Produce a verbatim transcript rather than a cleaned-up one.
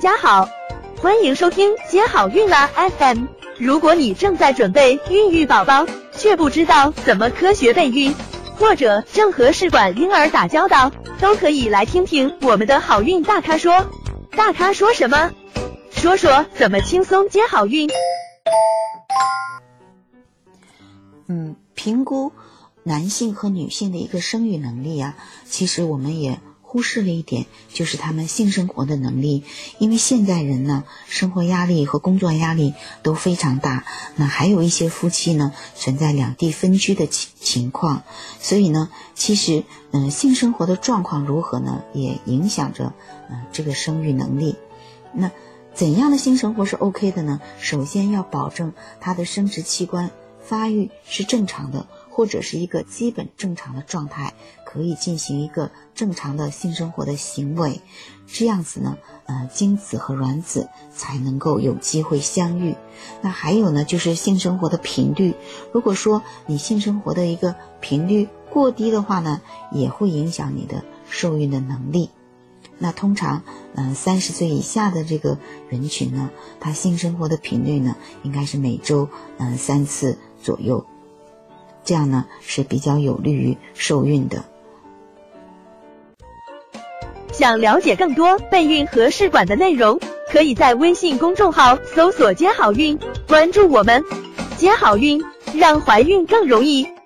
大家好，欢迎收听接好运啦 F M。如果你正在准备孕育宝宝，却不知道怎么科学备孕，或者正和试管婴儿打交道，都可以来听听我们的好运大咖说。大咖说什么？说说怎么轻松接好运。嗯，评估男性和女性的一个生育能力啊，其实我们也忽视了一点，就是他们性生活的能力。因为现代人呢，生活压力和工作压力都非常大，那还有一些夫妻呢存在两地分居的情况，所以呢其实嗯、呃、性生活的状况如何呢，也影响着嗯、呃、这个生育能力。那怎样的性生活是 OK 的呢？首先要保证他的生殖器官发育是正常的，或者是一个基本正常的状态，可以进行一个正常的性生活的行为。这样子呢呃，精子和卵子才能够有机会相遇。那还有呢，就是性生活的频率，如果说你性生活的一个频率过低的话呢，也会影响你的受孕的能力。那通常嗯、呃、三十岁以下的这个人群呢，他性生活的频率呢应该是每周嗯、呃、三次左右，这样呢是比较有利于受孕的。想了解更多备孕和试管的内容，可以在微信公众号搜索接好运，关注我们，接好运，让怀孕更容易。